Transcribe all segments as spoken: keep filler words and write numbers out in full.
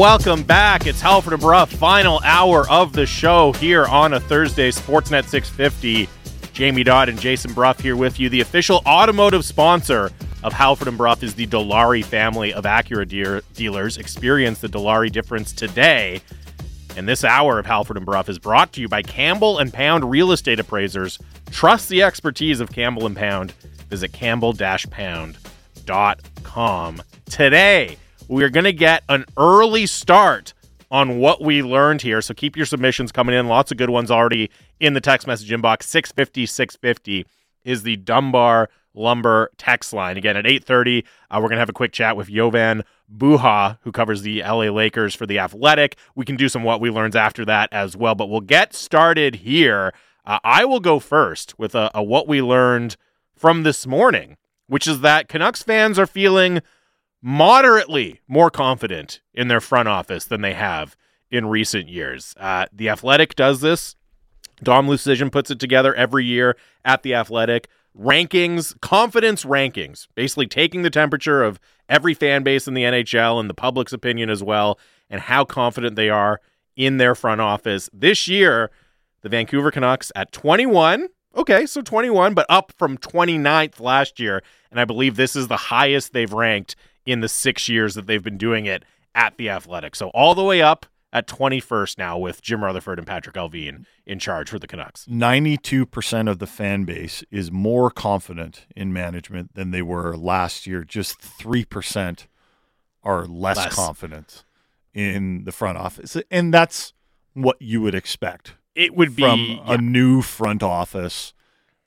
Welcome back. It's Halford and Brough, final hour of the show here on a Thursday, Sportsnet six fifty. Jamie Dodd and Jason Brough here with you. The official automotive sponsor of Halford and Brough is the DeLaria family of Acura de- dealers. Experience the DeLaria difference today. And this hour of Halford and Brough is brought to you by Campbell and Pound Real Estate Appraisers. Trust the expertise of Campbell and Pound. Visit campbell dash pound dot com today. We're going to get an early start on what we learned here, so keep your submissions coming in. Lots of good ones already in the text message inbox. six fifty, six fifty is the Dunbar Lumber text line. Again, at eight thirty, uh, we're going to have a quick chat with Jovan Buha, who covers the L A Lakers for the Athletic. We can do some what we learns after that as well, but we'll get started here. Uh, I will go first with a, a what we learned from this morning, which is that Canucks fans are feeling moderately more confident in their front office than they have in recent years. Uh, the Athletic does this. Dom Lucian puts it together every year at the Athletic. Rankings, confidence rankings, basically taking the temperature of every fan base in the N H L and the public's opinion as well, and how confident they are in their front office. This year, the Vancouver Canucks at twenty-one. Okay, so twenty-one, but up from twenty-ninth last year. And I believe this is the highest they've ranked in the six years that they've been doing it at the Athletic. So all the way up at twenty-first now with Jim Rutherford and Patrick Elvine in charge for the Canucks. ninety-two percent of the fan base is more confident in management than they were last year. Just three percent are less, less. confident in the front office. And that's what you would expect. It would be from yeah. a new front office,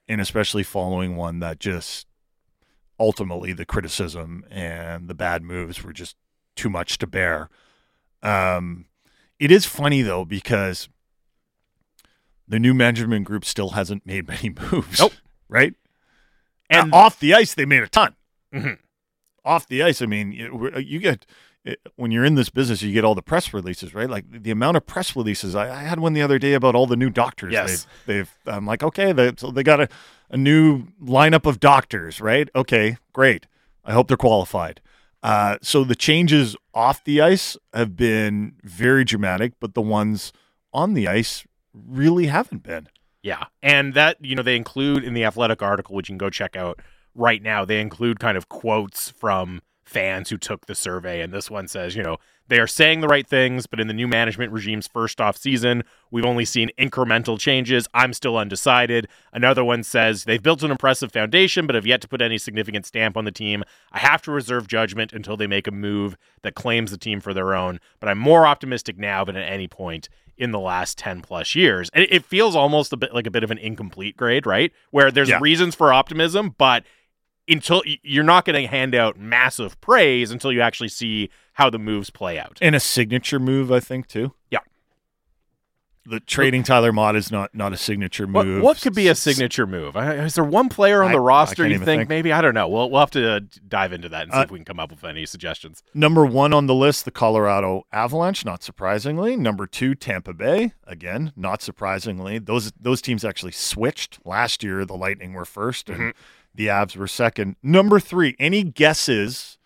and especially following one that just ultimately the criticism and the bad moves were just too much to bear. Um, it is funny, though, because the new management group still hasn't made many moves. Nope. Right? And now, off the ice, they made a ton. Mm-hmm. Off the ice, I mean, it, you get... It, when you're in this business, you get all the press releases, right? Like the amount of press releases. I, I had one the other day about all the new doctors. Yes. They've, they've I'm like, okay, they, so they got a, a new lineup of doctors, right? Okay, great. I hope they're qualified. Uh, so the changes off the ice have been very dramatic, but the ones on the ice really haven't been. Yeah. And that, you know, they include in the Athletic article, which you can go check out right now, they include kind of quotes from fans who took the survey, and this one says, you know, they are saying the right things, but in the new management regime's first off season, we've only seen incremental changes. I'm still undecided. Another one says they've built an impressive foundation, but have yet to put any significant stamp on the team. I have to reserve judgment until they make a move that claims the team for their own, but I'm more optimistic now than at any point in the last ten plus years. And it feels almost a bit like a bit of an incomplete grade, right? Where there's yeah. reasons for optimism, but until you're not going to hand out massive praise until you actually see how the moves play out. And a signature move, I think, too. Yeah. The trading Tyler Mott is not, not a signature move. What, what could be a signature move? Is there one player on the I, roster I you think, think maybe? I don't know. We'll, we'll have to dive into that and see uh, if we can come up with any suggestions. Number one on the list, the Colorado Avalanche, not surprisingly. Number two, Tampa Bay, again, not surprisingly. Those those teams actually switched. Last year, the Lightning were first, and mm-hmm. the Avs were second. Number three, any guesses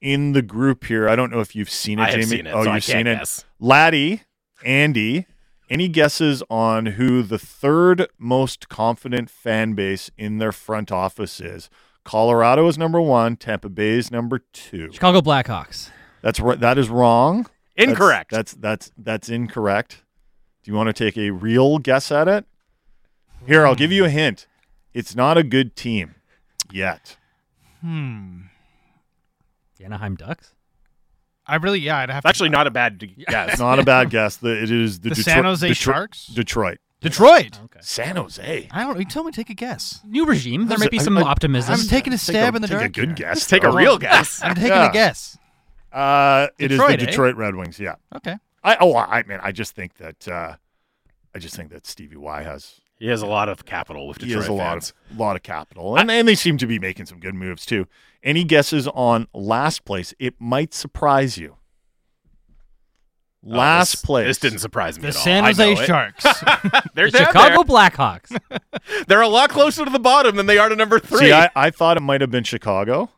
in the group here? I don't know if you've seen it, I Jamie. Have seen it, oh, so you've seen it. Guess. Laddie, Andy, any guesses on who the third most confident fan base in their front office is? Colorado is number one. Tampa Bay is number two. Chicago Blackhawks. That's right. That is wrong. Incorrect. That's that's that's, that's incorrect. Do you want to take a real guess at it? Here, I'll give you a hint. It's not a good team yet. Hmm. The Anaheim Ducks? I really, yeah, I'd have That's to. Actually not a bad guess. Not a bad guess. The, it is the, the Detro- San Jose Detro- Sharks? Detroit. Detroit. Oh, okay. San Jose. I don't know. You tell me to take a guess. New regime. There may be some I, I, optimism. I'm taking a stab a, in the dark. Take a good guess. Let's take a real guess. I'm taking yeah. a guess. Uh, it Detroit, is the eh? Detroit Red Wings, yeah. Okay. I Oh, I mean, I just think that, uh, I just think that Stevie Y has... He has a lot of capital with Detroit. He has a lot fans. of lot of capital, and, and they seem to be making some good moves too. Any guesses on last place? It might surprise you. Last oh, this, place. This didn't surprise me the at all. The San Jose Sharks. They're the Chicago there. Blackhawks. They're a lot closer to the bottom than they are to number three. See, I, I thought it might have been Chicago,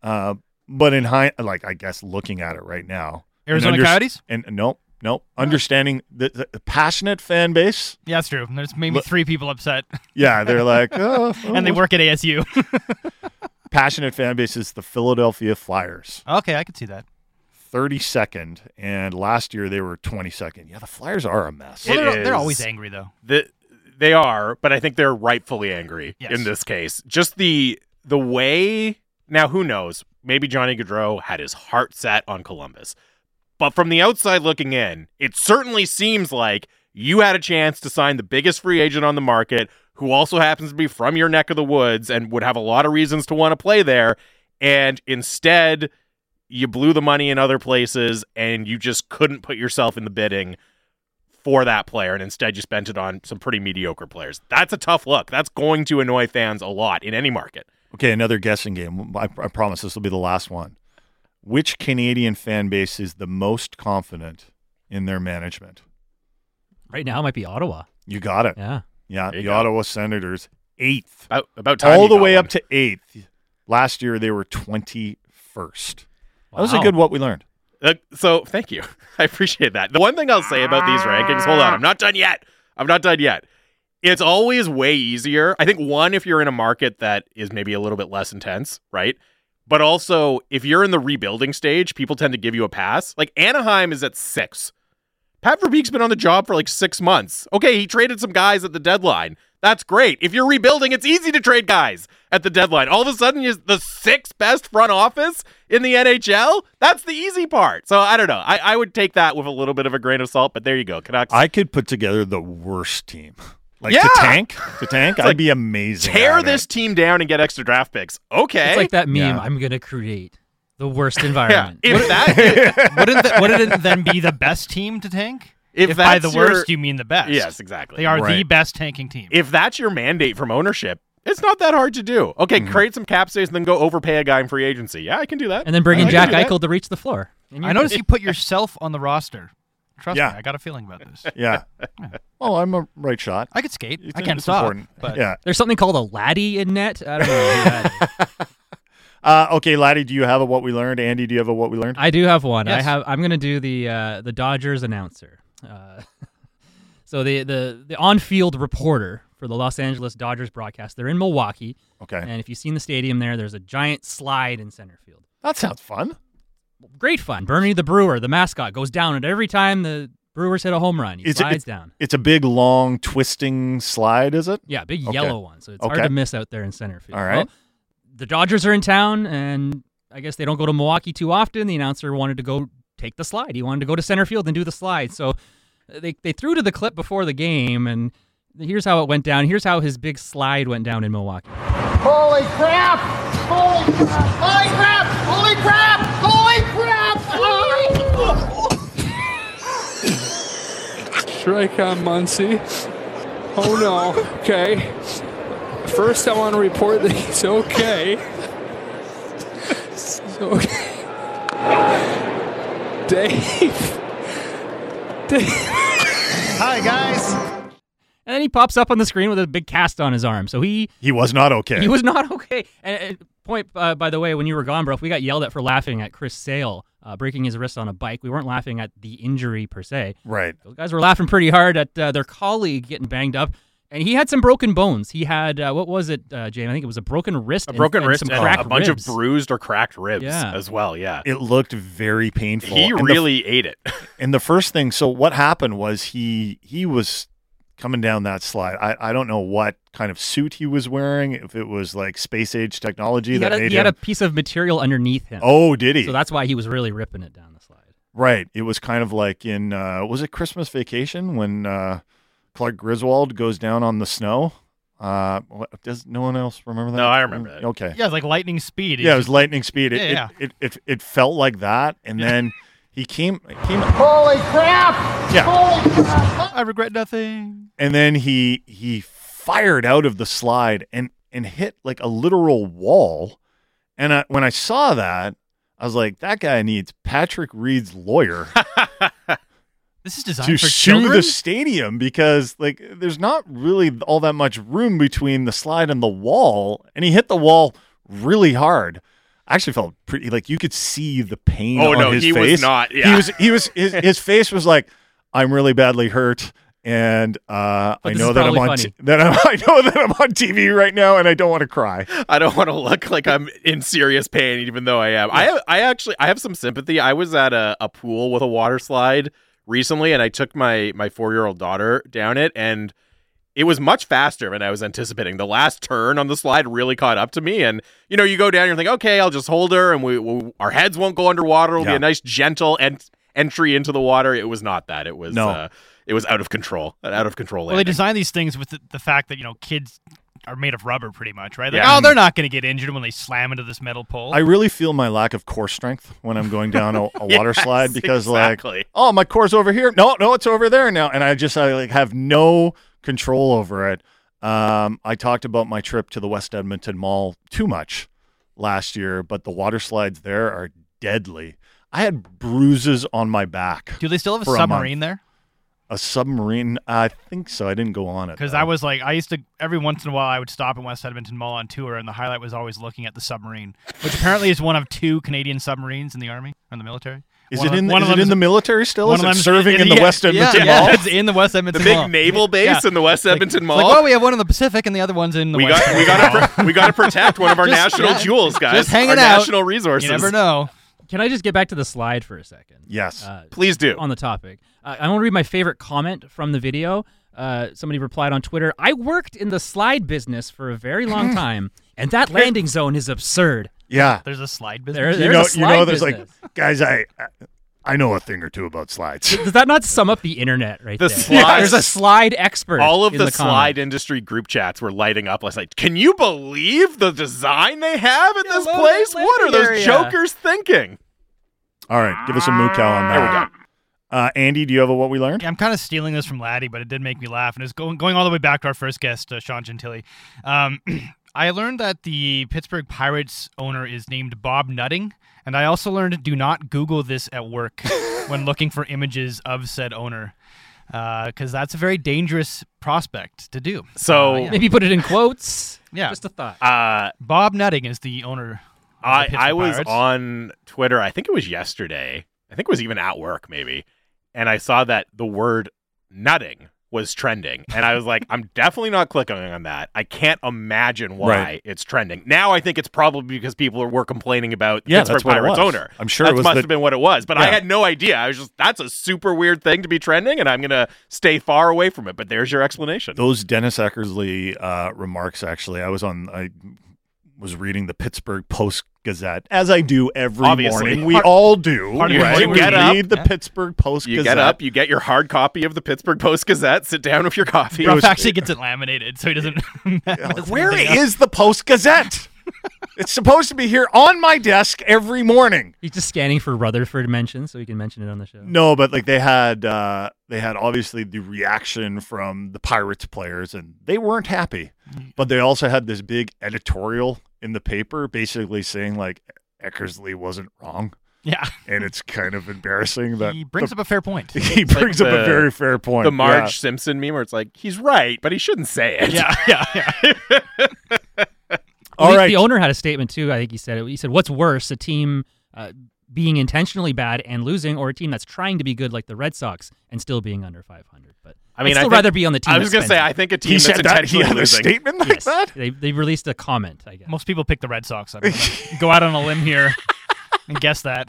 uh, but in high, like I guess looking at it right now, Arizona under- Coyotes? And no, no. Oh. Understanding the, the passionate fan base. Yeah, that's true. There's maybe Look, three people upset. Yeah, they're like, oh, oh. And they work at A S U. Passionate fan base is the Philadelphia Flyers. Okay, I could see that. thirty-second, and last year they were twenty-second. Yeah, the Flyers are a mess. Well, they're, they're always angry, though. The, they are, but I think they're rightfully angry yes. in this case. Just the the way, now who knows, maybe Johnny Gaudreau had his heart set on Columbus. But from the outside looking in, it certainly seems like you had a chance to sign the biggest free agent on the market, who also happens to be from your neck of the woods and would have a lot of reasons to want to play there, and instead you blew the money in other places and you just couldn't put yourself in the bidding for that player. And instead you spent it on some pretty mediocre players. That's a tough look. That's going to annoy fans a lot in any market. Okay. Another guessing game. I, I promise this will be the last one. Which Canadian fan base is the most confident in their management? Right now it might be Ottawa. You got it. Yeah. Yeah. The go. Ottawa Senators, eighth. About, about time. All the way one. Up to eighth. Last year they were twenty-first. Wow. That was a good what we learned. Uh, so thank you. I appreciate that. The one thing I'll say about these rankings, hold on, I'm not done yet. I'm not done yet. It's always way easier. I think, one, if you're in a market that is maybe a little bit less intense, right? But also, if you're in the rebuilding stage, people tend to give you a pass. Like Anaheim is at six. Pat Verbeek's been on the job for like six months. Okay, he traded some guys at the deadline. That's great. If you're rebuilding, it's easy to trade guys at the deadline. All of a sudden, you're the sixth best front office in the N H L. That's the easy part. So I don't know. I, I would take that with a little bit of a grain of salt, but there you go. Canucks. I could put together the worst team. Like yeah. to tank, to tank, I'd like, be amazing. Tear this it. team down and get extra draft picks. Okay. It's like that meme yeah. I'm going to create. The worst environment. Yeah. If would, that, wouldn't, the, wouldn't it then be the best team to tank? If, if by the your, worst, you mean the best. Yes, exactly. They are right. the best tanking team. If that's your mandate from ownership, it's not that hard to do. Okay, mm-hmm. create some cap space and then go overpay a guy in free agency. Yeah, I can do that. And then bring in I Jack Eichel to reach the floor. I noticed you put yourself on the roster. Trust yeah. me, I got a feeling about this. Yeah. yeah. Well, I'm a right shot. I could skate. It's I can't stop. But yeah. There's something called a laddie in net. I don't know. Who Uh, okay, Laddie, do you have a what we learned? Andy, do you have a what we learned? I do have one. Yes. I have. I'm going to do the uh, the Dodgers announcer. Uh, so the, the the on-field reporter for the Los Angeles Dodgers broadcast. They're in Milwaukee. Okay. And if you've seen the stadium there, there's a giant slide in center field. That sounds fun. Great fun. Bernie the Brewer, the mascot, goes down, and every time the Brewers hit a home run, he it's slides a, it's, down. It's a big, long, twisting slide, is it? Yeah, big okay. yellow one. So it's okay. hard to miss out there in center field. All right. Well, the Dodgers are in town, and I guess they don't go to Milwaukee too often. The announcer wanted to go take the slide. He wanted to go to center field and do the slide. So they they threw to the clip before the game, and here's how it went down. Here's how his big slide went down in Milwaukee. Holy crap! Holy crap! Holy crap! Holy crap! Holy crap! Oh. Strike on Muncy. Oh, no. Okay. First, I want to report that he's okay. He's okay. Dave. Dave. Hi, guys. And then he pops up on the screen with a big cast on his arm. So he... He was not okay. He was not okay. And point, uh, by the way, when you were gone, bro, we got yelled at for laughing at Chris Sale uh, breaking his wrist on a bike. We weren't laughing at the injury per se. Right. Those guys were laughing pretty hard at uh, their colleague getting banged up. And he had some broken bones. He had, uh, what was it, uh, James? I think it was a broken wrist. A broken and, and wrist some and cracked a bunch ribs. Of bruised or cracked ribs yeah. as well, yeah. It looked very painful. He and really the, ate it. And the first thing, so what happened was he he was coming down that slide. I, I don't know what kind of suit he was wearing, if it was like space-age technology. He, that had, a, made he him, had a piece of material underneath him. Oh, did he? So that's why he was really ripping it down the slide. Right. It was kind of like in, uh, was it Christmas Vacation when... Uh, Clark Griswold goes down on the snow. Uh, does no one else remember that? No, I remember that. Okay. Yeah, it was like lightning speed. Yeah, it was lightning speed. It, yeah, it, yeah. It, it, it felt like that, and then he came... came. Holy crap! Yeah. Holy crap! I regret nothing. And then he he fired out of the slide and, and hit like a literal wall, and I, when I saw that, I was like, that guy needs Patrick Reed's lawyer. This is designed to for sue children? The stadium because, like, there's not really all that much room between the slide and the wall, and he hit the wall really hard. I actually felt pretty, like, you could see the pain oh, on no, his face. Oh, no, he was not. Yeah. He was, he was, his, his face was like, I'm really badly hurt. And uh, I know that I'm on t- that I'm, I know that I'm on T V right now, and I don't want to cry. I don't want to look like I'm in serious pain, even though I am. Yeah. I have, I actually I have some sympathy. I was at a, a pool with a water slide recently, and I took my my four year old daughter down it, and it was much faster than I was anticipating. The last turn on the slide really caught up to me, and you know, you go down, you're thinking, okay, I'll just hold her, and we, we our heads won't go underwater. It'll yeah. be a nice gentle ent- entry into the water. It was not that. It was no. Uh, It was out of control, an out of control. Well, landing. They designed these things with the, the fact that, you know, kids are made of rubber pretty much, right? Like, yeah. oh, they're not going to get injured when they slam into this metal pole. I really feel my lack of core strength when I'm going down a, a yes, water slide because, exactly. like, oh, my core's over here. No, no, it's over there now. And I just I, like, have no control over it. Um, I talked about my trip to the West Edmonton Mall too much last year, but the water slides there are deadly. I had bruises on my back. Do they still have a submarine there? A submarine? I think so. I didn't go on it. Because I was like, I used to, every once in a while, I would stop in West Edmonton Mall on tour, and the highlight was always looking at the submarine, which apparently is one of two Canadian submarines in the Army, or in the military. Is one it in, of, is it in is, the military still? Is it serving in, in the yeah, West Edmonton yeah, yeah, Mall? Yeah, it's in the West Edmonton Mall. The big Mall. naval base yeah. in the West like, Edmonton Mall? Like, well, we have one in the Pacific, and the other one's in the we West got, we got to We got to protect one of our just, national yeah, jewels, guys. Just hanging our out. National resources. You never know. Can I just get back to the slide for a second? Yes. Uh, Please do. On the topic. Uh, I want to read my favorite comment from the video. Uh, somebody replied on Twitter, I worked in the slide business for a very long time, and that landing zone is absurd. Yeah. There's a slide business? There, you, know, a slide you know, there's business. Like, guys, I... I I know a thing or two about slides. Does that not sum up the internet right the there? Slides, yeah, there's a slide expert. All of the, the slide industry group chats were lighting up. I was like, can you believe the design they have in yeah, this place? What are those area. jokers thinking? All right, give us a moo cow on that. There we go. Uh, Andy, do you have a what we learned? Yeah, I'm kind of stealing this from Laddie, but it did make me laugh. And it's going, going all the way back to our first guest, uh, Sean Gentile. Um, I learned that the Pittsburgh Pirates owner is named Bob Nutting. And I also learned, do not Google this at work when looking for images of said owner, because uh, that's a very dangerous prospect to do. So uh, yeah. Maybe put it in quotes. Yeah. Just a thought. Uh, Bob Nutting is the owner of I, the Pittsburgh I was Pirates. On Twitter, I think it was yesterday, I think it was even at work maybe, and I saw that the word nutting was trending. And I was like, I'm definitely not clicking on that. I can't imagine why right. it's trending. Now I think it's probably because people were complaining about the yeah, Pittsburgh Pirates owner. I'm sure that it was must the... have been what it was. But yeah. I had no idea. I was just, that's a super weird thing to be trending, and I'm going to stay far away from it. But there's your explanation. Those Dennis Eckersley uh, remarks, actually, I was on... I was reading the Pittsburgh Post Gazette, as I do every Obviously. morning. We hard, all do. Hard, right? You we get read up, the yeah. Pittsburgh Post you Gazette. You get up, you get your hard copy of the Pittsburgh Post Gazette, sit down with your coffee. Ruff actually gets it laminated, so he doesn't... Where is up. the Post Gazette? It's supposed to be here on my desk every morning. He's just scanning for Rutherford mentions, so he can mention it on the show. No, but like they had, uh, they had obviously the reaction from the Pirates players, and they weren't happy. But they also had this big editorial in the paper, basically saying like Eckersley wasn't wrong. Yeah, and it's kind of embarrassing that he brings the, up a fair point. He it's brings like the, up a very fair point. The Marge yeah. Simpson meme, where it's like he's right, but he shouldn't say it. Yeah, yeah, yeah. I think right. the owner had a statement, too. I think he said it. He said, what's worse, a team uh, being intentionally bad and losing, or a team that's trying to be good like the Red Sox and still being under five hundred? But I mean, I'd still I rather be on the team. I was going to say, I think a team he that's intentionally that, he had losing. a statement like yes. that? They, they released a comment, I guess. Most people pick the Red Sox. I mean, go out on a limb here and guess that.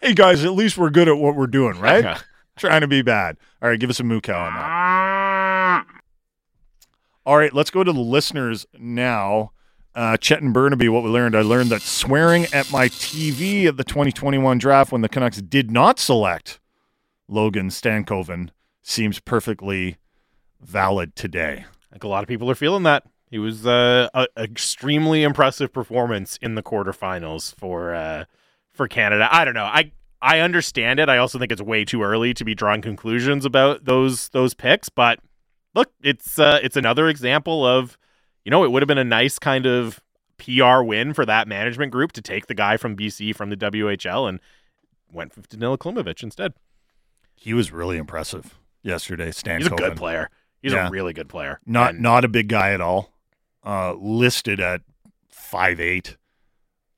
Hey, guys, at least we're good at what we're doing, right? Yeah. Trying to be bad. All right, give us a moo cow on that. All right, let's go to the listeners now. Uh, Chet and Burnaby, what we learned, I learned that swearing at my T V at the twenty twenty-one draft when the Canucks did not select Logan Stankoven seems perfectly valid today. I think a lot of people are feeling that. It was uh, an extremely impressive performance in the quarterfinals for uh, for Canada. I don't know. I I understand it. I also think it's way too early to be drawing conclusions about those those picks. But look, it's uh, it's another example of, you know, it would have been a nice kind of P R win for that management group to take the guy from B C from the W H L and went for Danila Klimovic instead. He was really impressive yesterday. Stan He's Coven. a good player. He's yeah. a really good player. Not and, not a big guy at all. Uh, listed at five eight.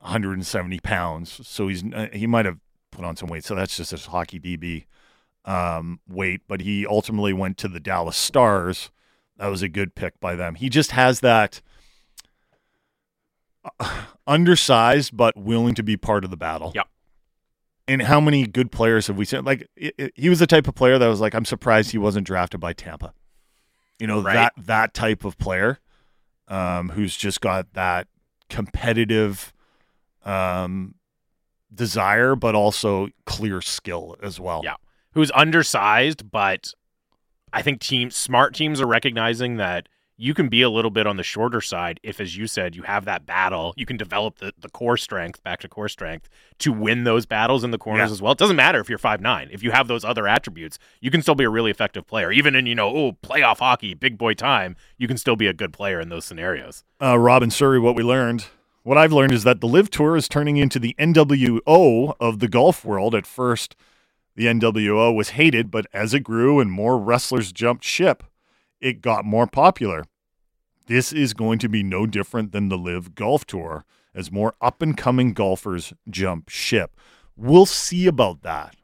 one hundred seventy pounds, so he's uh, he might have put on some weight. So that's just his hockey D B um, weight. But he ultimately went to the Dallas Stars. That was a good pick by them. He just has that undersized but willing to be part of the battle. Yeah. And how many good players have we seen? Like it, it, he was the type of player that was like, I'm surprised he wasn't drafted by Tampa. You know, right. that that type of player um, who's just got that competitive um, desire, but also clear skill as well. Yeah, who's undersized, but I think teams, smart teams are recognizing that you can be a little bit on the shorter side if, as you said, you have that battle. You can develop the, the core strength, back to core strength, to win those battles in the corners yeah. as well. It doesn't matter if you're five nine. If you have those other attributes, you can still be a really effective player. Even in, you know, oh, playoff hockey, big boy time, you can still be a good player in those scenarios. Uh, Robin Surrey, what we learned, what I've learned is that the LIV Tour is turning into the N W O of the golf world. At first, the N W O was hated, but as it grew and more wrestlers jumped ship, it got more popular. This is going to be no different than the LIV Golf Tour as more up-and-coming golfers jump ship. We'll see about that.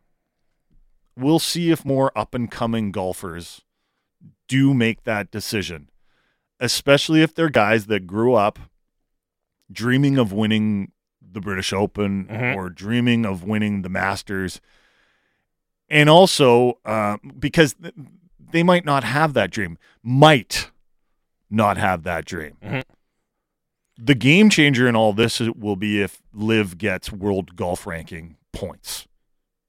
We'll see if more up-and-coming golfers do make that decision, especially if they're guys that grew up dreaming of winning the British Open mm-hmm. or dreaming of winning the Masters. And also, uh, because... Th- They might not have that dream. Might not have that dream. Mm-hmm. The game changer in all this will be if LIV gets world golf ranking points,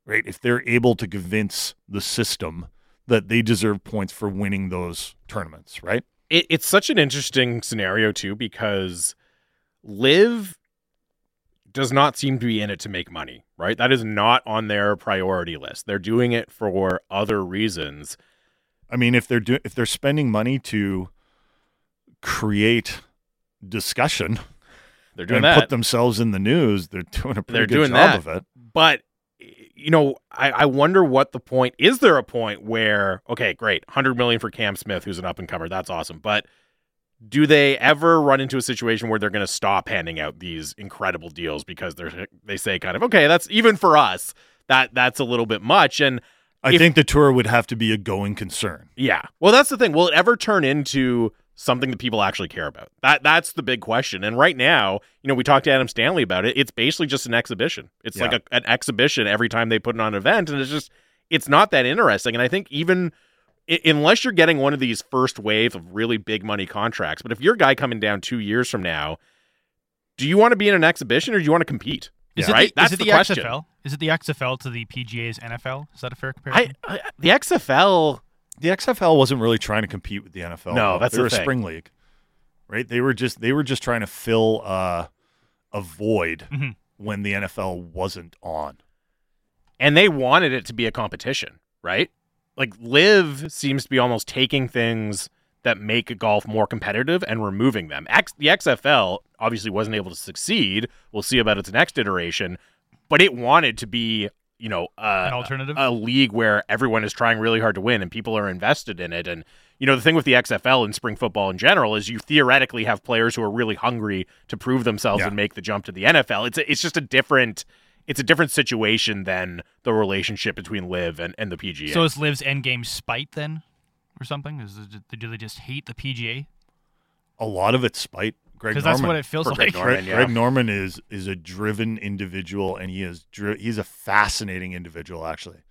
right? If they're able to convince the system that they deserve points for winning those tournaments, right? It, it's such an interesting scenario, too, because LIV does not seem to be in it to make money, right? That is not on their priority list. They're doing it for other reasons. I mean, if they're do- if they're spending money to create discussion, they're doing and that. Put themselves in the news. They're doing a pretty they're good doing job that. of it. But you know, I-, I wonder what the point is. There a point where okay, great, one hundred million dollars for Cam Smith, who's an up and comer. That's awesome. But do they ever run into a situation where they're going to stop handing out these incredible deals because they're they say kind of okay, that's even for us. That that's a little bit much and. I if, think the tour would have to be a going concern. Yeah. Well, that's the thing. Will it ever turn into something that people actually care about? That That's the big question. And right now, you know, we talked to Adam Stanley about it. It's basically just an exhibition. It's yeah. like a, an exhibition every time they put it on an event. And it's just, it's not that interesting. And I think even I- unless you're getting one of these first wave of really big money contracts, but if you're a guy coming down two years from now, do you want to be in an exhibition or do you want to compete? Is yeah. it right? The, That's is it the, the question. X F L? Is it the X F L to the P G A's N F L? Is that a fair comparison? I, I, the X F L, the X F L wasn't really trying to compete with the N F L. No, that's they the were thing. a spring league, right? They were just they were just trying to fill uh, a void mm-hmm. when the N F L wasn't on, and they wanted it to be a competition, right? Like LIV seems to be almost taking things that make golf more competitive and removing them. X, the X F L obviously wasn't able to succeed. We'll see about its next iteration, but it wanted to be, you know, a, an alternative, a league where everyone is trying really hard to win and people are invested in it. And you know, the thing with the X F L and spring football in general is you theoretically have players who are really hungry to prove themselves yeah. and make the jump to the N F L. It's a, it's just a different. It's a different situation than the relationship between LIV and, and the P G A. So is LIV's endgame spite then? Or something? Is it, do they just hate the P G A? A lot of it's spite. Greg Norman. Because that's what it feels like. Greg Norman, yeah. Greg Norman is is a driven individual, and he is dri- he's a fascinating individual. Actually,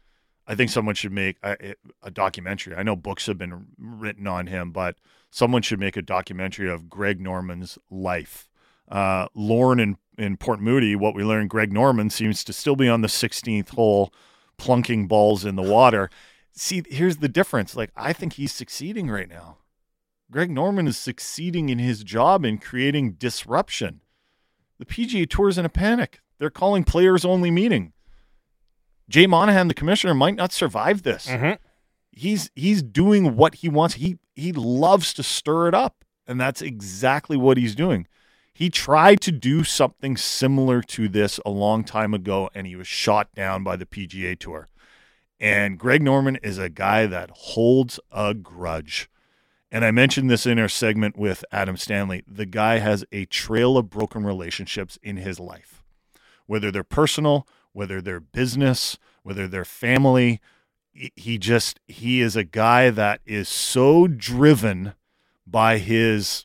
I think someone should make a, a documentary. I know books have been written on him, but someone should make a documentary of Greg Norman's life. Uh, Lauren in in Port Moody, what we learned: Greg Norman seems to still be on the sixteenth hole, plunking balls in the water. See, here's the difference. Like, I think he's succeeding right now. Greg Norman is succeeding in his job in creating disruption. The P G A Tour is in a panic. They're calling players-only meeting. Jay Monahan, the commissioner, might not survive this. Mm-hmm. He's he's doing what he wants. He he loves to stir it up, and that's exactly what he's doing. He tried to do something similar to this a long time ago, and he was shot down by the P G A Tour. And Greg Norman is a guy that holds a grudge. And I mentioned this in our segment with Adam Stanley. The guy has a trail of broken relationships in his life, whether they're personal, whether they're business, whether they're family. He just, he is a guy that is so driven by his,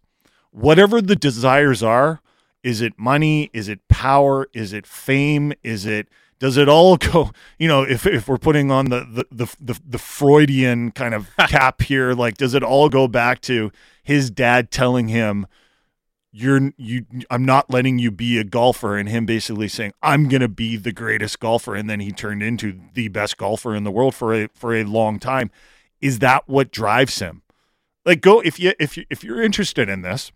whatever the desires are. Is it money? Is it power? Is it fame? Is it, does it all go, you know, if if we're putting on the the the, the Freudian kind of cap here, like, does it all go back to his dad telling him, You're you I'm not letting you be a golfer, and him basically saying, I'm gonna be the greatest golfer, and then he turned into the best golfer in the world for a for a long time? Is that what drives him? Like, go if you if you if you're interested in this,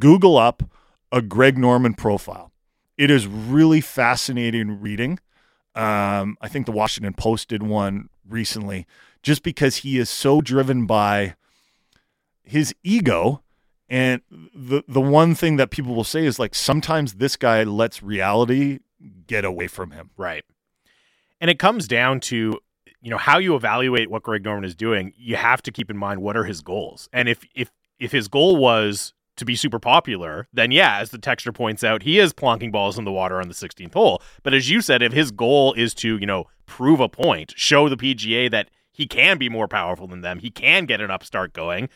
Google up a Greg Norman profile. It is really fascinating reading. Um, I think the Washington Post did one recently, just because he is so driven by his ego. And the the one thing that people will say is, like, sometimes this guy lets reality get away from him. Right. And it comes down to, you know, how you evaluate what Greg Norman is doing. You have to keep in mind, what are his goals? And if if if his goal was to be super popular, then yeah, as the texter points out, he is plonking balls in the water on the sixteenth hole. But as you said, if his goal is to, you know, prove a point, show the P G A that he can be more powerful than them, he can get an upstart going,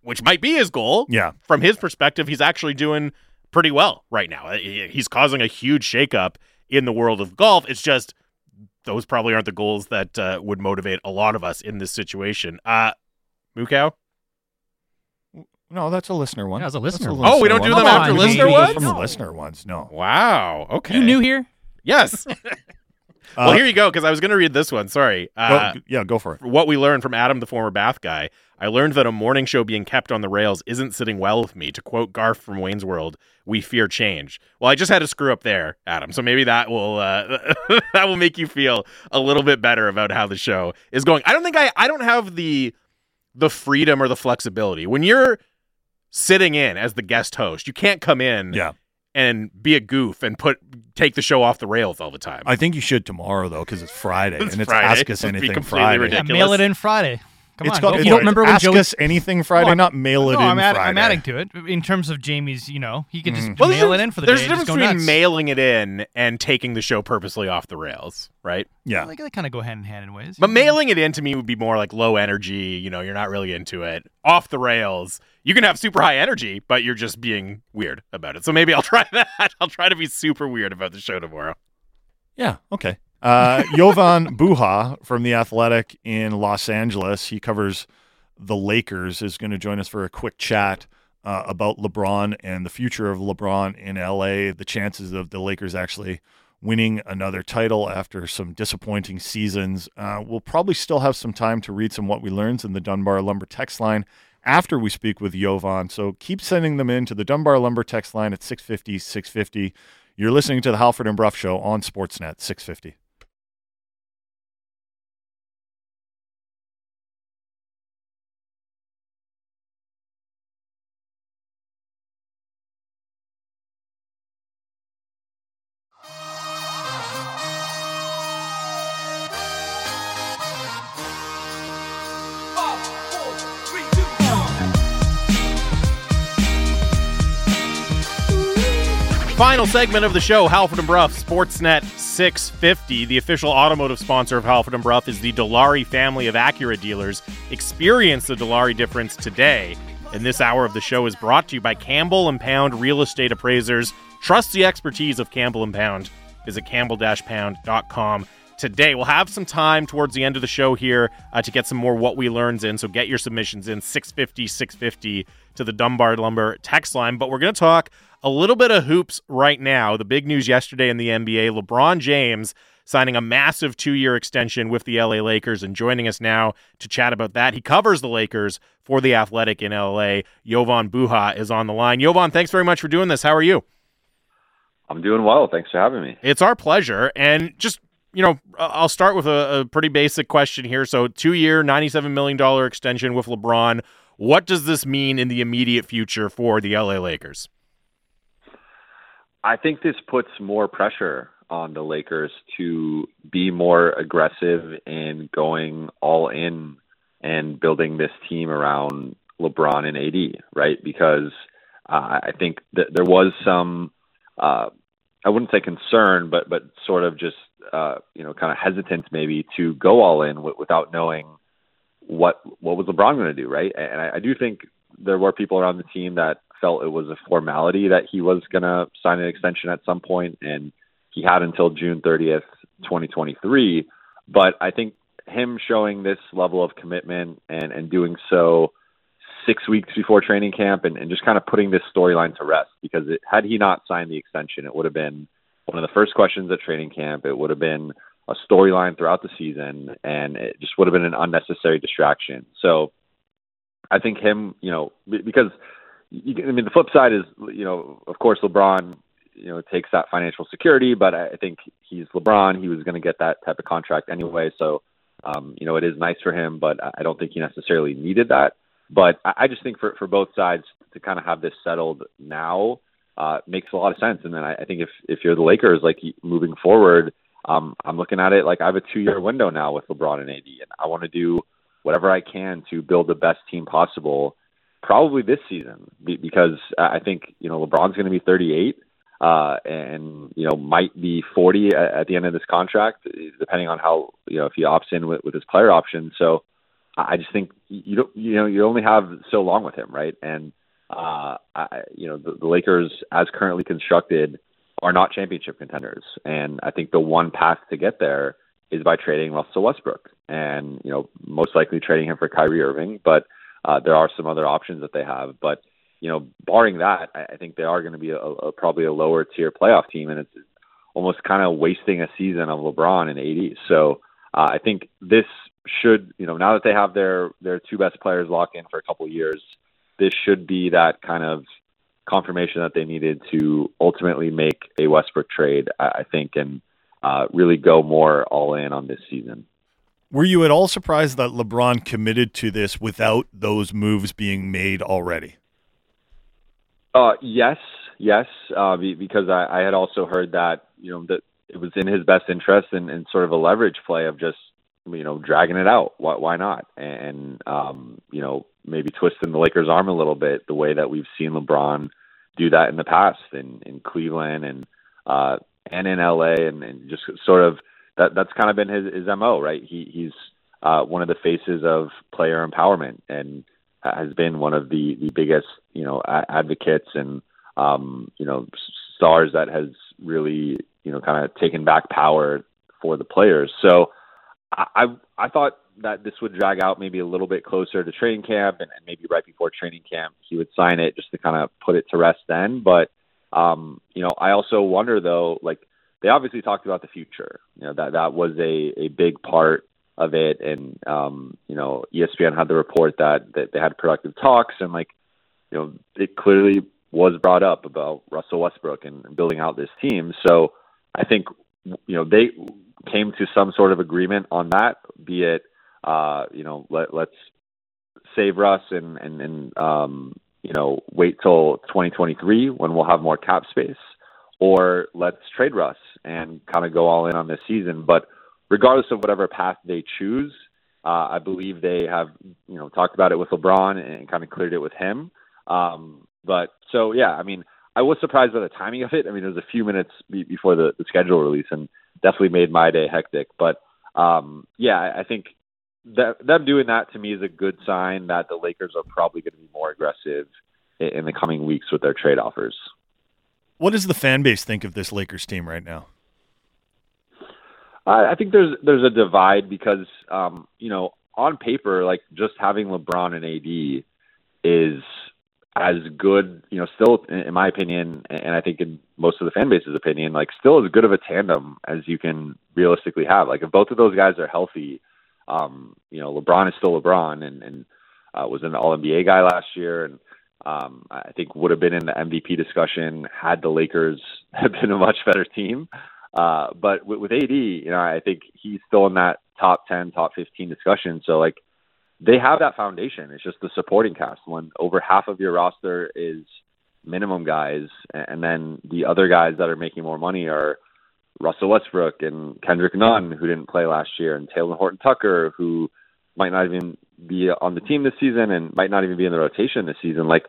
which might be his goal. Yeah. From his perspective, he's actually doing pretty well right now. He's causing a huge shakeup in the world of golf. It's just, those probably aren't the goals that uh, would motivate a lot of us in this situation. Uh, Mukau? No, that's a listener one. Yeah, that's a listener, that's a listener one. Oh, we don't do them after on, listener we, ones? We go from no. listener ones, no. Wow. Okay. You new here? Yes. Well, uh, here you go, because I was going to read this one. Sorry. Uh, go, yeah, go for it. What we learned from Adam, the former Bath guy. I learned that a morning show being kept on the rails isn't sitting well with me. To quote Garf from Wayne's World, we fear change. Well, I just had a screw up there, Adam. So maybe that will uh, that will make you feel a little bit better about how the show is going. I don't think I I don't have the the freedom or the flexibility. When you're sitting in as the guest host, you can't come in. Yeah. And be a goof and put take the show off the rails all the time. I think you should tomorrow, though, because it's Friday. It's and it's Friday. Ask Us Anything Friday. Ridiculous. Yeah, mail it in Friday. Come it's on. Called, you don't remember when Ask Joey... Us Anything Friday, well, not mail it no, in I'm add, Friday. I'm adding to it. In terms of Jamie's, you know, he could just mm. well, mail it in for the there's day. There's a difference between nuts. mailing it in and taking the show purposely off the rails, right? Yeah. Like, they kind of go hand in hand in ways. But know? mailing it in to me would be more like low energy. You know, you're not really into it. Off the rails. You can have super high energy, but you're just being weird about it. So maybe I'll try that. I'll try to be super weird about the show tomorrow. Yeah, okay. Uh, Jovan Buha from The Athletic in Los Angeles, he covers the Lakers, is going to join us for a quick chat uh, about LeBron and the future of LeBron in L A, the chances of the Lakers actually winning another title after some disappointing seasons. Uh, we'll probably still have some time to read some What We Learns in the Dunbar Lumber text line after we speak with Jovan. So keep sending them in to the Dunbar Lumber text line at six fifty, six fifty. You're listening to the Halford and Brough Show on Sportsnet six fifty. Final segment of the show, Halford and Brough, Sportsnet six fifty. The official automotive sponsor of Halford and Brough is the DeLaria family of Acura dealers. Experience the DeLaria difference today. And this hour of the show is brought to you by Campbell and Pound Real Estate Appraisers. Trust the expertise of Campbell and Pound. Visit campbell dash pound dot com today. We'll have some time towards the end of the show here uh, to get some more What We Learns in. So get your submissions in, six fifty, six fifty to the Dunbar Lumber text line. But we're going to talk a little bit of hoops right now. The big news yesterday in the N B A, LeBron James signing a massive two-year extension with the L A Lakers, and joining us now to chat about that, he covers the Lakers for The Athletic in L A. Jovan Buha is on the line. Jovan, thanks very much for doing this. How are you? I'm doing well. Thanks for having me. It's our pleasure. And just, you know, I'll start with a, a pretty basic question here. So two-year, ninety-seven million dollars extension with LeBron. What does this mean in the immediate future for the L A Lakers? I think this puts more pressure on the Lakers to be more aggressive in going all in and building this team around LeBron and A D, right? Because uh, I think that there was some, uh, I wouldn't say concern, but but sort of just, uh, you know, kind of hesitant maybe to go all in w- without knowing what what was LeBron going to do, right? And I, I do think there were people around the team that felt it was a formality that he was going to sign an extension at some point, and he had until June thirtieth, twenty twenty-three. But I think him showing this level of commitment and, and doing so six weeks before training camp and, and just kind of putting this storyline to rest, because it, had he not signed the extension, it would have been one of the first questions at training camp. It would have been a storyline throughout the season, and it just would have been an unnecessary distraction. So I think him, you know, because you, I mean, the flip side is, you know, of course, LeBron, you know, takes that financial security, but I think he's LeBron. He was going to get that type of contract anyway. So, um, you know, it is nice for him, but I don't think he necessarily needed that. But I just think for, for both sides to kind of have this settled now uh, makes a lot of sense. And then I, I think if, if you're the Lakers, like moving forward, um, I'm looking at it like I have a two year window now with LeBron and A D, and I want to do whatever I can to build the best team possible, probably this season, because I think, you know, LeBron's going to be thirty-eight uh, and, you know, might be forty at, at the end of this contract, depending on how, you know, if he opts in with, with his player option. So I just think you don't, you know, you only have so long with him, right? And uh, I, you know, the, the Lakers, as currently constructed, are not championship contenders, and I think the one path to get there is by trading Russell Westbrook, and you know, most likely trading him for Kyrie Irving. But uh, there are some other options that they have. But you know, barring that, I, I think they are going to be a, a, probably a lower tier playoff team, and it's almost kind of wasting a season of LeBron and A D. So uh, I think this should, you know, now that they have their, their two best players locked in for a couple of years, this should be that kind of confirmation that they needed to ultimately make a Westbrook trade, I think, and uh, really go more all in on this season. Were you at all surprised that LeBron committed to this without those moves being made already? Uh, yes, yes, uh, because I, I had also heard that, you know, that it was in his best interest and, and sort of a leverage play of just, you know, dragging it out. Why, why not? And, um, you know, maybe twisting the Lakers' arm a little bit, the way that we've seen LeBron do that in the past in, in Cleveland and, uh, and in L A, and, and just sort of that, that's kind of been his, his M O, right? He, he's, uh, one of the faces of player empowerment and has been one of the, the biggest, you know, a- advocates and, um, you know, stars that has really, you know, kind of taken back power for the players. So, I I thought that this would drag out maybe a little bit closer to training camp, and, and maybe right before training camp he would sign it just to kind of put it to rest then. But, um, you know, I also wonder, though, like they obviously talked about the future. You know, that that was a, a big part of it. And, um, you know, E S P N had the report that, that they had productive talks, and like, you know, it clearly was brought up about Russell Westbrook and, and building out this team. So I think, you know, they came to some sort of agreement on that, be it, uh, you know, let, let's save Russ and, and, and um, you know, wait till twenty twenty-three when we'll have more cap space, or let's trade Russ and kind of go all in on this season. But regardless of whatever path they choose, uh, I believe they have, you know, talked about it with LeBron and kind of cleared it with him. Um, but so, yeah, I mean, I was surprised by the timing of it. I mean, it was a few minutes be- before the, the schedule release, and definitely made my day hectic. But, um, yeah, I, I think that them doing that to me is a good sign that the Lakers are probably going to be more aggressive in, in the coming weeks with their trade offers. What does the fan base think of this Lakers team right now? Uh, I think there's there's a divide because, um, you know, on paper, like just having LeBron and A D is – as good, you know, still in my opinion, and I think in most of the fan base's opinion, like still as good of a tandem as you can realistically have. Like if both of those guys are healthy, um, you know, LeBron is still LeBron and, and uh, was an All N B A guy last year. And um, I think would have been in the M V P discussion had the Lakers have been a much better team. Uh, but with, with A D, you know, I think he's still in that top ten, top fifteen discussion. So like, they have that foundation. It's just the supporting cast. When over half of your roster is minimum guys, and then the other guys that are making more money are Russell Westbrook and Kendrick Nunn, who didn't play last year, and Taylor Horton Tucker, who might not even be on the team this season and might not even be in the rotation this season. Like,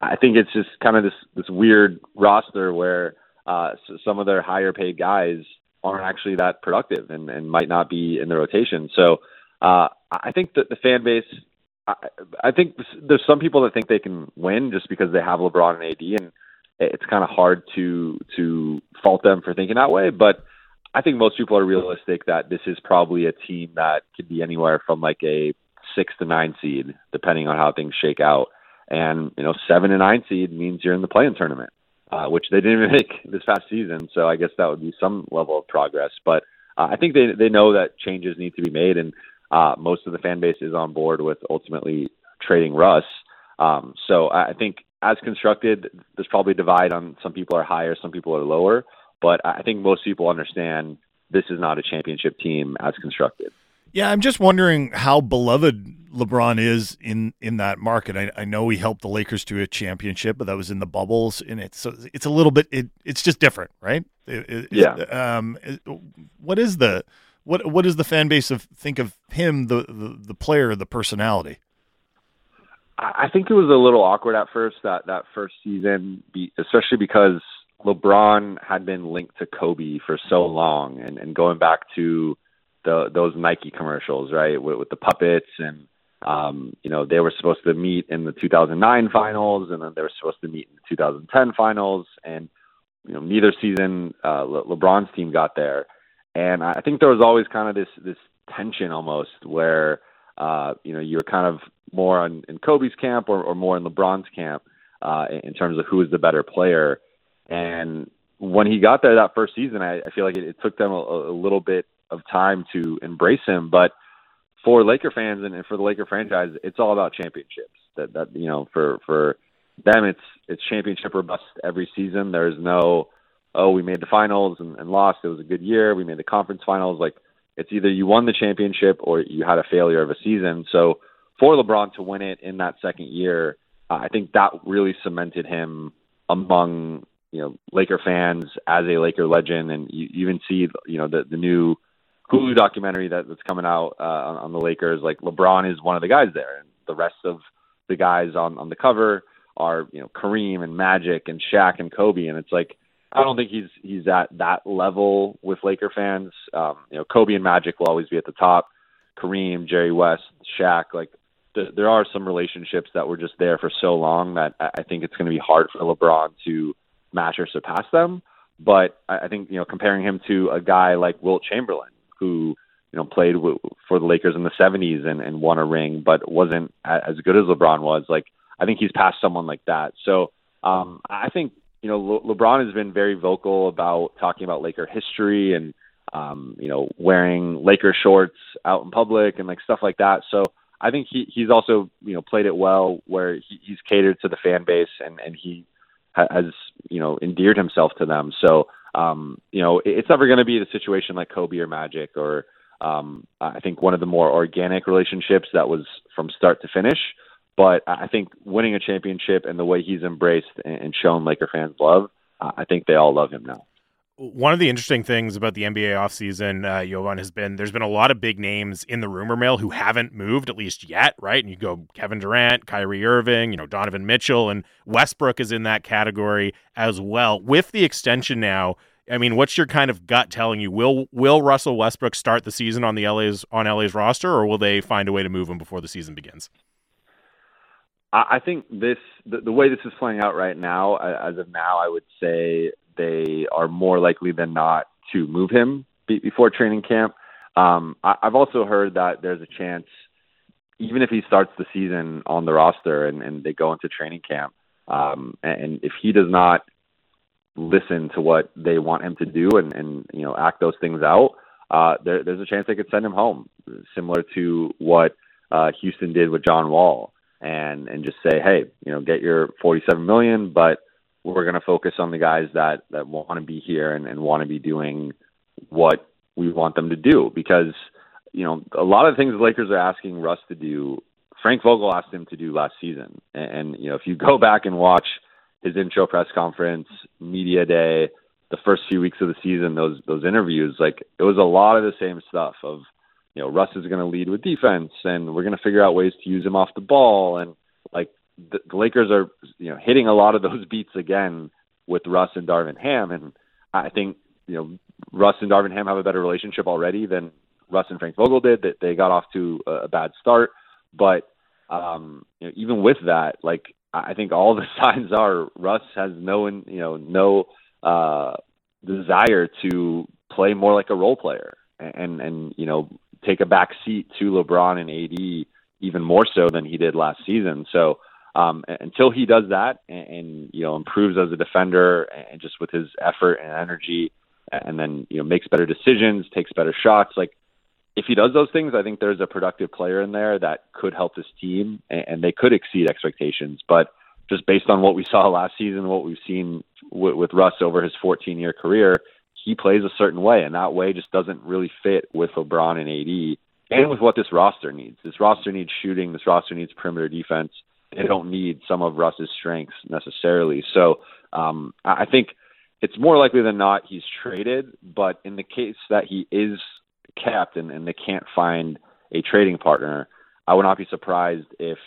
I think it's just kind of this, this weird roster where uh, some of their higher paid guys aren't actually that productive and, and might not be in the rotation. So uh, I think that the fan base, I, I think there's some people that think they can win just because they have LeBron and A D, and it's kind of hard to, to fault them for thinking that way. But I think most people are realistic that this is probably a team that could be anywhere from like a six to nine seed, depending on how things shake out. And, you know, seven and nine seed means you're in the play-in tournament, uh, which they didn't even make this past season. So I guess that would be some level of progress. But uh, I think they, they know that changes need to be made. And uh, most of the fan base is on board with ultimately trading Russ. Um, so I think as constructed, there's probably a divide on some people are higher, some people are lower. But I think most people understand this is not a championship team as constructed. Yeah, I'm just wondering how beloved LeBron is in, in that market. I, I know he helped the Lakers to a championship, but that was in the bubbles, and it's so it's a little bit it it's just different, right? It, it, yeah. Um, what is the what what does the fan base of think of him, the, the the player, the personality? I think it was a little awkward at first that that first season, especially because LeBron had been linked to Kobe for so long, and, and going back to The, those Nike commercials, right, with, with the puppets, and um, you know, they were supposed to meet in the two thousand nine finals, and then they were supposed to meet in the two thousand ten finals, and you know, neither season uh, Le- LeBron's team got there, and I think there was always kind of this this tension almost where uh, you know, you were kind of more on, in Kobe's camp or, or more in LeBron's camp uh, in, in terms of who is the better player. And when he got there that first season, I, I feel like it, it took them a, a little bit of time to embrace him. But for Laker fans and for the Laker franchise, it's all about championships. That, that, you know, for, for them, it's, it's championship or bust every season. There's no, oh, we made the finals and, and lost. It was a good year. We made the conference finals. Like, it's either you won the championship or you had a failure of a season. So for LeBron to win it in that second year, uh, I think that really cemented him among, you know, Laker fans as a Laker legend. And you, you even see, you know, the, the new Hulu documentary that, that's coming out uh, on, on the Lakers, like LeBron is one of the guys there, and the rest of the guys on, on the cover are, you know, Kareem and Magic and Shaq and Kobe. And it's like, I don't think he's he's at that level with Laker fans. Um, you know, Kobe and Magic will always be at the top. Kareem, Jerry West, Shaq, like th- there are some relationships that were just there for so long that I think it's going to be hard for LeBron to match or surpass them. But I, I think, you know, comparing him to a guy like Wilt Chamberlain, who, you know, played w- for the Lakers in the seventies and, and won a ring, but wasn't as good as LeBron was. Like, I think he's past someone like that. So um, I think, you know, Le- LeBron has been very vocal about talking about Laker history and, um, you know, wearing Laker shorts out in public and like stuff like that. So I think he, he's also, you know, played it well where he, he's catered to the fan base and, and he ha- has, you know, endeared himself to them. So Um, you know, it's never going to be the situation like Kobe or Magic or um, I think one of the more organic relationships that was from start to finish. But I think winning a championship and the way he's embraced and shown Laker fans love, I think they all love him now. One of the interesting things about the N B A offseason, uh, Jovan, has been there's been a lot of big names in the rumor mill who haven't moved, at least yet, right? And you go Kevin Durant, Kyrie Irving, you know, Donovan Mitchell, and Westbrook is in that category as well. With the extension now, I mean, what's your kind of gut telling you? Will will Russell Westbrook start the season on the L A's on L A's roster, or will they find a way to move him before the season begins? I think this the, the way this is playing out right now, as of now, I would say they are more likely than not to move him be- before training camp. Um, I- I've also heard that there's a chance, even if he starts the season on the roster and, and they go into training camp, um, and if he does not listen to what they want him to do and, and you know, act those things out, uh, there, there's a chance they could send him home, similar to what uh, Houston did with John Wall, and and just say, hey, you know, get your forty-seven million dollars, but we're going to focus on the guys that, that want to be here and, and want to be doing what we want them to do. Because, you know, a lot of the things the Lakers are asking Russ to do, Frank Vogel asked him to do last season. And, and you know, if you go back and watch his intro press conference, media day, the first few weeks of the season, those, those interviews, like it was a lot of the same stuff of, you know, Russ is going to lead with defense, and we're going to figure out ways to use him off the ball. And like the, the Lakers are, you know, hitting a lot of those beats again with Russ and Darvin Ham. And I think, you know, Russ and Darvin Ham have a better relationship already than Russ and Frank Vogel did. That they got off to a bad start, but um, you know, even with that, like I think all the signs are Russ has no, you know, no uh, desire to play more like a role player and and you know take a back seat to LeBron and A D even more so than he did last season. So um, until he does that and, and you know improves as a defender and just with his effort and energy, and then you know makes better decisions, takes better shots, like. If he does those things, I think there's a productive player in there that could help this team, and they could exceed expectations. But just based on what we saw last season, what we've seen w- with Russ over his fourteen-year career, he plays a certain way, and that way just doesn't really fit with LeBron and A D and with what this roster needs. This roster needs shooting. This roster needs perimeter defense. They don't need some of Russ's strengths necessarily. So um, I think it's more likely than not he's traded, but in the case that he is kept and, and they can't find a trading partner, I would not be surprised if,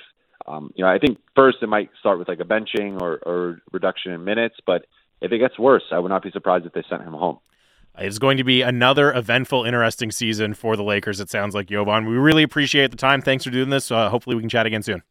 um, you know, I think first it might start with like a benching or, or reduction in minutes, but if it gets worse, I would not be surprised if they sent him home. It's going to be another eventful, interesting season for the Lakers, it sounds like, Jovan. We really appreciate the time. Thanks for doing this. Uh, hopefully we can chat again soon.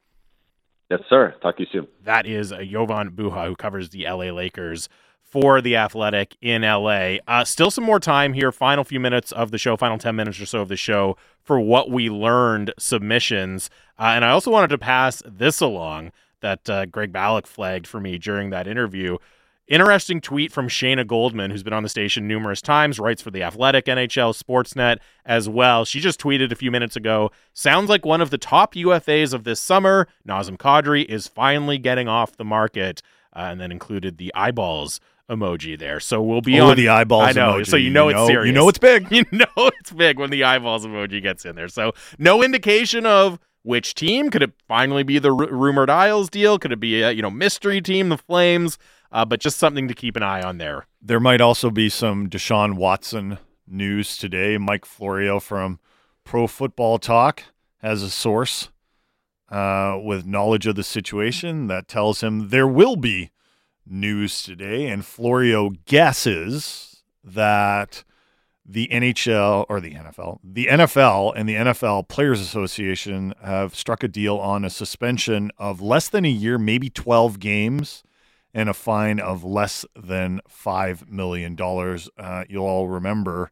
Yes, sir. Talk to you soon. That is Jovan Buha, who covers the L A Lakers for The Athletic in L A. Uh, still some more time here, final few minutes of the show, final ten minutes or so of the show for what we learned submissions. Uh, and I also wanted to pass this along that uh, Greg Ballack flagged for me during that interview. Interesting tweet from Shayna Goldman, who's been on the station numerous times, writes for The Athletic, N H L, Sportsnet as well. She just tweeted a few minutes ago, sounds like one of the top U F As of this summer, Nazem Kadri, is finally getting off the market, uh, and then included the eyeballs emoji there. So we'll be oh, on the eyeballs. I know. Emoji. So you know, you know it's serious. You know it's big. You know it's big when the eyeballs emoji gets in there. So no indication of which team. Could it finally be the r- rumored Isles deal? Could it be a, you know, mystery team, the Flames? Uh, but just something to keep an eye on there. There might also be some Deshaun Watson news today. Mike Florio from Pro Football Talk has a source uh, with knowledge of the situation that tells him there will be news today, and Florio guesses that the N H L or the N F L, the N F L and the N F L Players Association have struck a deal on a suspension of less than a year, maybe twelve games, and a fine of less than five million dollars. Uh, you'll all remember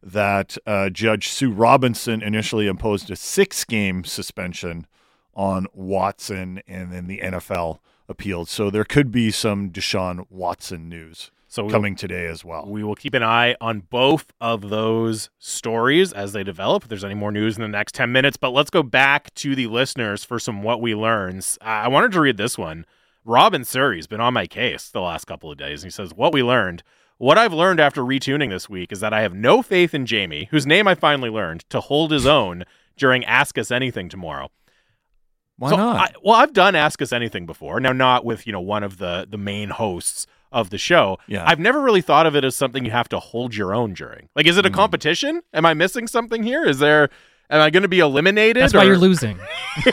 that uh, Judge Sue Robinson initially imposed a six-game suspension on Watson, and then the N F L appealed. So there could be some Deshaun Watson news so coming today as well. We will keep an eye on both of those stories as they develop. If there's any more news in the next ten minutes, but let's go back to the listeners for some What We Learns. I wanted to read this one. Robin Surrey's been on my case the last couple of days. And he says, what we learned, what I've learned after retuning this week is that I have no faith in Jamie, whose name I finally learned, to hold his own during Ask Us Anything tomorrow. Why so not? I, well, I've done Ask Us Anything before. Now, not with, you know, one of the, the main hosts of the show. Yeah. I've never really thought of it as something you have to hold your own during. Like, is it a mm. competition? Am I missing something here? Is there... Am I going to be eliminated? That's or... why you're losing.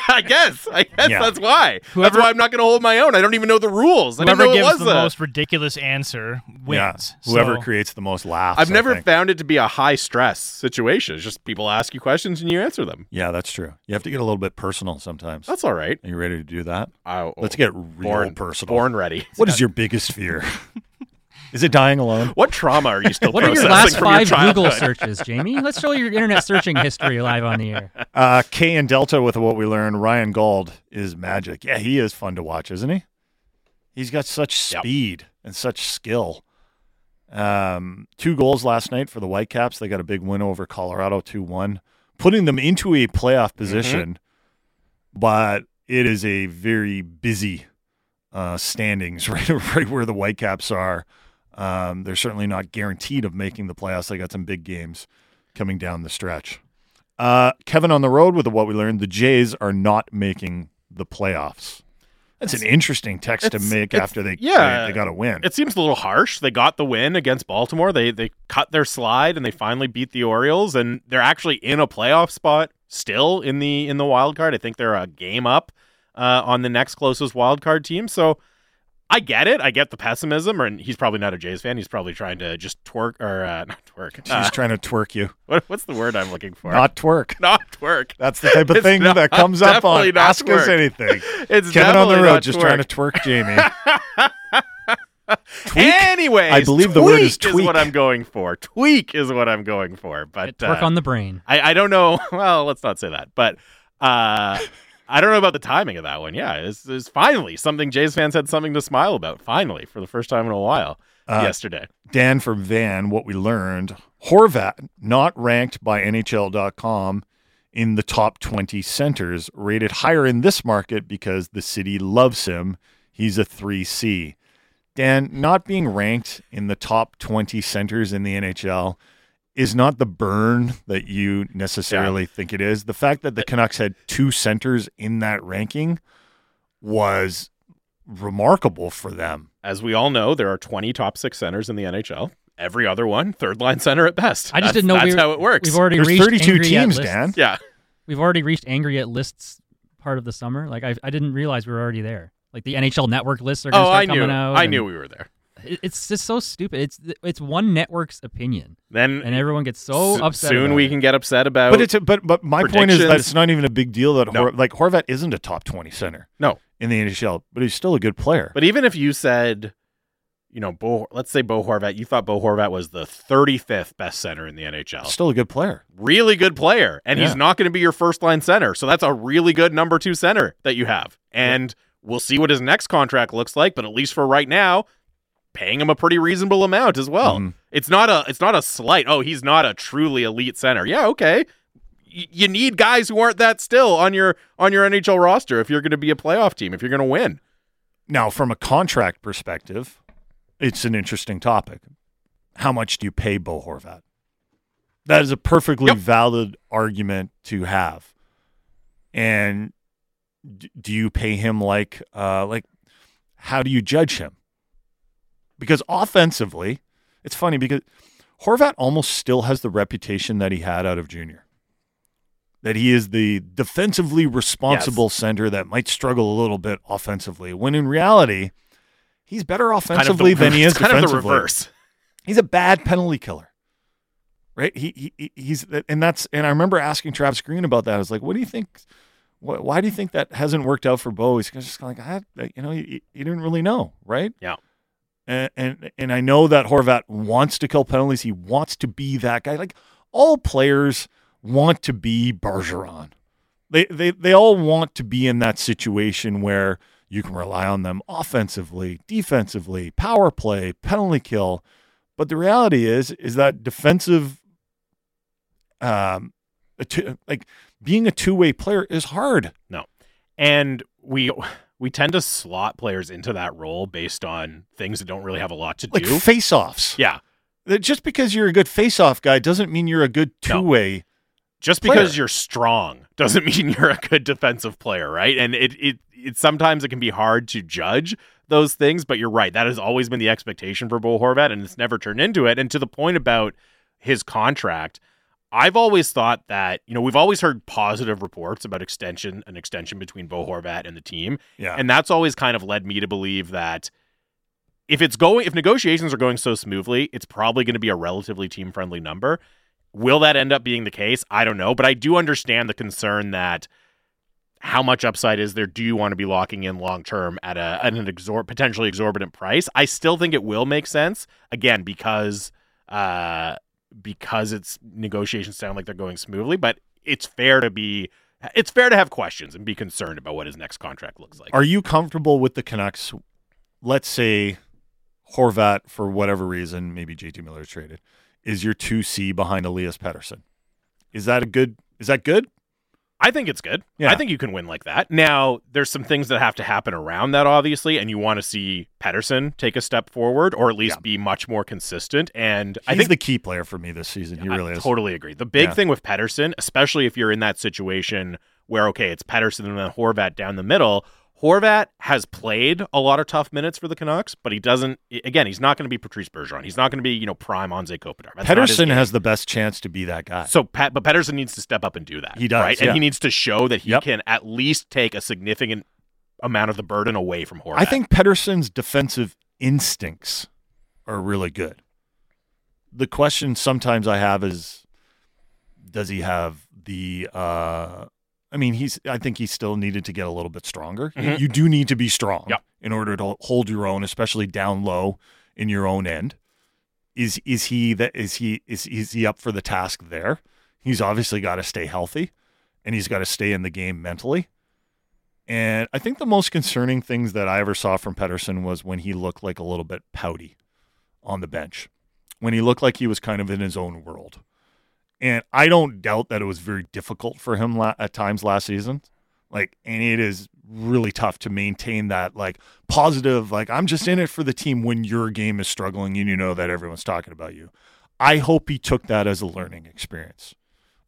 I guess. I guess yeah. that's why. Whoever, that's why I'm not going to hold my own. I don't even know the rules. I whoever know gives it was the that. most ridiculous answer wins. Yeah. Whoever so. creates the most laughs. I've never found it to be a high-stress situation. It's just people ask you questions and you answer them. Yeah, that's true. You have to get a little bit personal sometimes. That's all right. Are you ready to do that? Oh, Let's get real born, personal. Born ready. What is your biggest fear? Is it dying alone? What trauma are you still What are your last five your Google searches, Jamie? Let's show your internet searching history live on the air. Uh, K and Delta with what we learned. Ryan Gold is magic. Yeah, he is fun to watch, isn't he? He's got such speed yep. and such skill. Um, two goals last night for the Whitecaps. They got a big win over Colorado two one, putting them into a playoff position. Mm-hmm. But it is a very busy uh, standings right, right where the Whitecaps are. Um, they're certainly not guaranteed of making the playoffs. They got some big games coming down the stretch. Uh, Kevin on the road with what we learned, the Jays are not making the playoffs. That's an interesting text to make after they, yeah, they they got a win. It seems a little harsh. They got the win against Baltimore. They they cut their slide and they finally beat the Orioles, and they're actually in a playoff spot still in the in the wild card. I think they're a game up uh, on the next closest wild card team. So I get it. I get the pessimism, and he's probably not a Jays fan. He's probably trying to just twerk, or uh, not twerk. He's uh, trying to twerk you. What, what's the word I'm looking for? Not twerk. Not twerk. That's the type of it's thing not, that comes up on Ask twerk. Us Anything. It's Kevin on the road just twerk. Trying to twerk Jamie. Tweak? Anyways, I believe the word is tweak. Is what I'm going for. Tweak is what I'm going for. But uh, twerk on the brain. I, I don't know. Well, let's not say that. But... Uh, I don't know about the timing of that one. Yeah, it's, it's finally something Jays fans had something to smile about, finally, for the first time in a while uh, yesterday. Dan from Van, what we learned, Horvat, not ranked by N H L dot com in the top twenty centers, rated higher in this market because the city loves him. He's a three C. Dan, not being ranked in the top twenty centers in the N H L is not the burn that you necessarily yeah. think it is. The fact that the Canucks had two centers in that ranking was remarkable for them. As we all know, there are twenty top six centers in the N H L. Every other one, third line center at best. I just that's, didn't know that's we were, how it works. We've already There's reached thirty-two teams, Dan. Yeah. We've already reached angry at lists part of the summer. Like I, I didn't realize we were already there. Like the N H L network lists are going to oh, start I coming knew. out. I and... knew we were there. It's just so stupid. It's it's one network's opinion. Then and everyone gets so so upset. Soon about we it. Can get upset about. But it's a, but but my point is that it's not even a big deal that no. Hor, like Horvat isn't a top twenty center. No, in the N H L, but he's still a good player. But even if you said, you know, Bo, let's say Bo Horvat, you thought Bo Horvat was the thirty-fifth best center in the N H L. Still a good player. Really good player, and yeah. he's not going to be your first line center. So that's a really good number two center that you have. And yeah. we'll see what his next contract looks like, but at least for right now, paying him a pretty reasonable amount as well. Mm. It's not a it's not a slight, oh, he's not a truly elite center. Yeah, okay. Y- you need guys who aren't that still on your on your N H L roster if you're going to be a playoff team, if you're going to win. Now, from a contract perspective, it's an interesting topic. How much do you pay Bo Horvat? That is a perfectly yep. valid argument to have. And d- do you pay him like uh, like how do you judge him? Because offensively, it's funny because Horvat almost still has the reputation that he had out of junior. That he is the defensively responsible yes. center that might struggle a little bit offensively, when in reality, he's better offensively kind of the, than he is kind defensively. Of the reverse. He's a bad penalty killer, right? He, he he's and that's and I remember asking Travis Green about that. I was like, "What do you think? Why, why do you think that hasn't worked out for Bo?" He's just kind of like, I, you know, you, you didn't really know, right? Yeah. And, and and I know that Horvat wants to kill penalties. He wants to be that guy. Like all players want to be Bergeron. They they they all want to be in that situation where you can rely on them offensively, defensively, power play, penalty kill. But the reality is is that defensive, um, two, like being a two way player is hard. No, and we. We tend to slot players into that role based on things that don't really have a lot to do. Like face-offs. Yeah. Just because you're a good face-off guy doesn't mean you're a good two-way no. Just player. Because you're strong doesn't mean you're a good defensive player, right? And it, it, it sometimes it can be hard to judge those things, but you're right. That has always been the expectation for Bo Horvat, and it's never turned into it. And to the point about his contract, I've always thought that, you know, we've always heard positive reports about extension, an extension between Bo Horvat and the team. Yeah. And that's always kind of led me to believe that if it's going, if negotiations are going so smoothly, it's probably going to be a relatively team-friendly number. Will that end up being the case? I don't know. But I do understand the concern that how much upside is there? Do you want to be locking in long-term at a at an exor- potentially exorbitant price? I still think it will make sense. Again, because, uh, because it's negotiations sound like they're going smoothly, but it's fair to be, it's fair to have questions and be concerned about what his next contract looks like. Are you comfortable with the Canucks? Let's say Horvat, for whatever reason, maybe J T Miller is traded, is your two C behind Elias Pettersson. Is that a good, is that good? I think it's good. Yeah. I think you can win like that. Now, there's some things that have to happen around that, obviously, and you want to see Pettersson take a step forward or at least yeah. be much more consistent. And He's I think the key player for me this season. Yeah, he really I is. Totally agree. The big yeah. thing with Pettersson, especially if you're in that situation where, okay, it's Pettersson and then Horvat down the middle, Horvat has played a lot of tough minutes for the Canucks, but he doesn't, again, he's not going to be Patrice Bergeron. He's not going to be, you know, prime Anze Kopitar. That's Pettersson has the best chance to be that guy. So, Pat, but Pettersson needs to step up and do that. He does, right? Yeah. And he needs to show that he yep. can at least take a significant amount of the burden away from Horvat. I think Pettersson's defensive instincts are really good. The question sometimes I have is, does he have the, uh, I mean, he's. I think he still needed to get a little bit stronger. Mm-hmm. You do need to be strong yep. in order to hold your own, especially down low in your own end. Is is he that is he is is he up for the task there? He's obviously got to stay healthy, and he's got to stay in the game mentally. And I think the most concerning things that I ever saw from Pettersson was when he looked like a little bit pouty on the bench, when he looked like he was kind of in his own world. And I don't doubt that it was very difficult for him la- at times last season. Like, and it is really tough to maintain that, like, positive, like, I'm just in it for the team when your game is struggling and you know that everyone's talking about you. I hope he took that as a learning experience.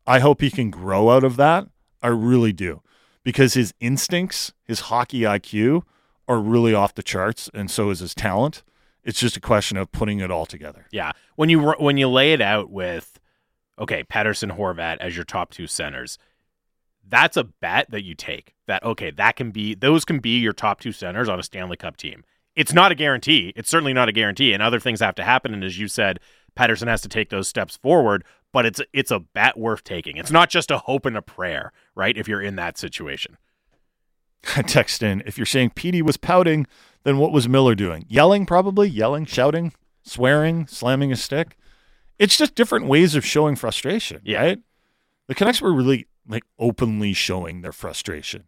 I hope he can grow out of that. I really do. Because his instincts, his hockey I Q are really off the charts, and so is his talent. It's just a question of putting it all together. Yeah. When you when you lay it out with, okay, Pettersson, Horvat as your top two centers, that's a bet that you take. That, okay, that can be, those can be your top two centers on a Stanley Cup team. It's not a guarantee. It's certainly not a guarantee, and other things have to happen. And as you said, Pettersson has to take those steps forward, but it's it's a bet worth taking. It's not just a hope and a prayer, right, if you're in that situation. Text in, if you're saying Petey was pouting, then what was Miller doing? Yelling, probably. Yelling, shouting, swearing, slamming a stick. It's just different ways of showing frustration, yeah. right? The Canucks were really, like, openly showing their frustration.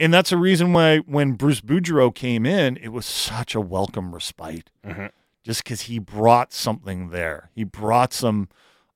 And that's a reason why when Bruce Boudreau came in, it was such a welcome respite. Mm-hmm. Just because he brought something there. He brought some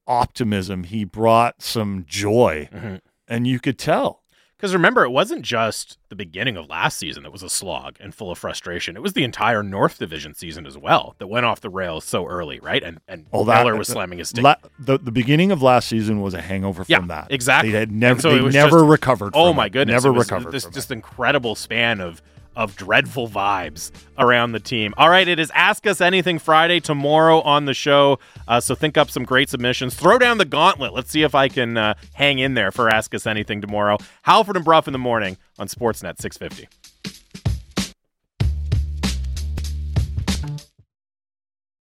optimism. He brought some joy. Mm-hmm. And you could tell. Because remember, it wasn't just the beginning of last season that was a slog and full of frustration. It was the entire North Division season as well that went off the rails so early, right? And and oh, that, Miller was the, slamming his stick. La, the, the beginning of last season was a hangover from yeah, that. Exactly. They had never, so they never just, recovered from Oh, my goodness. It. Never it recovered this, from This it. incredible span of, of dreadful vibes around the team. All right, it is Ask Us Anything Friday tomorrow on the show, uh, so think up some great submissions. Throw down the gauntlet. Let's see if I can uh, hang in there for Ask Us Anything tomorrow. Halford and Brough in the morning on Sportsnet six fifty.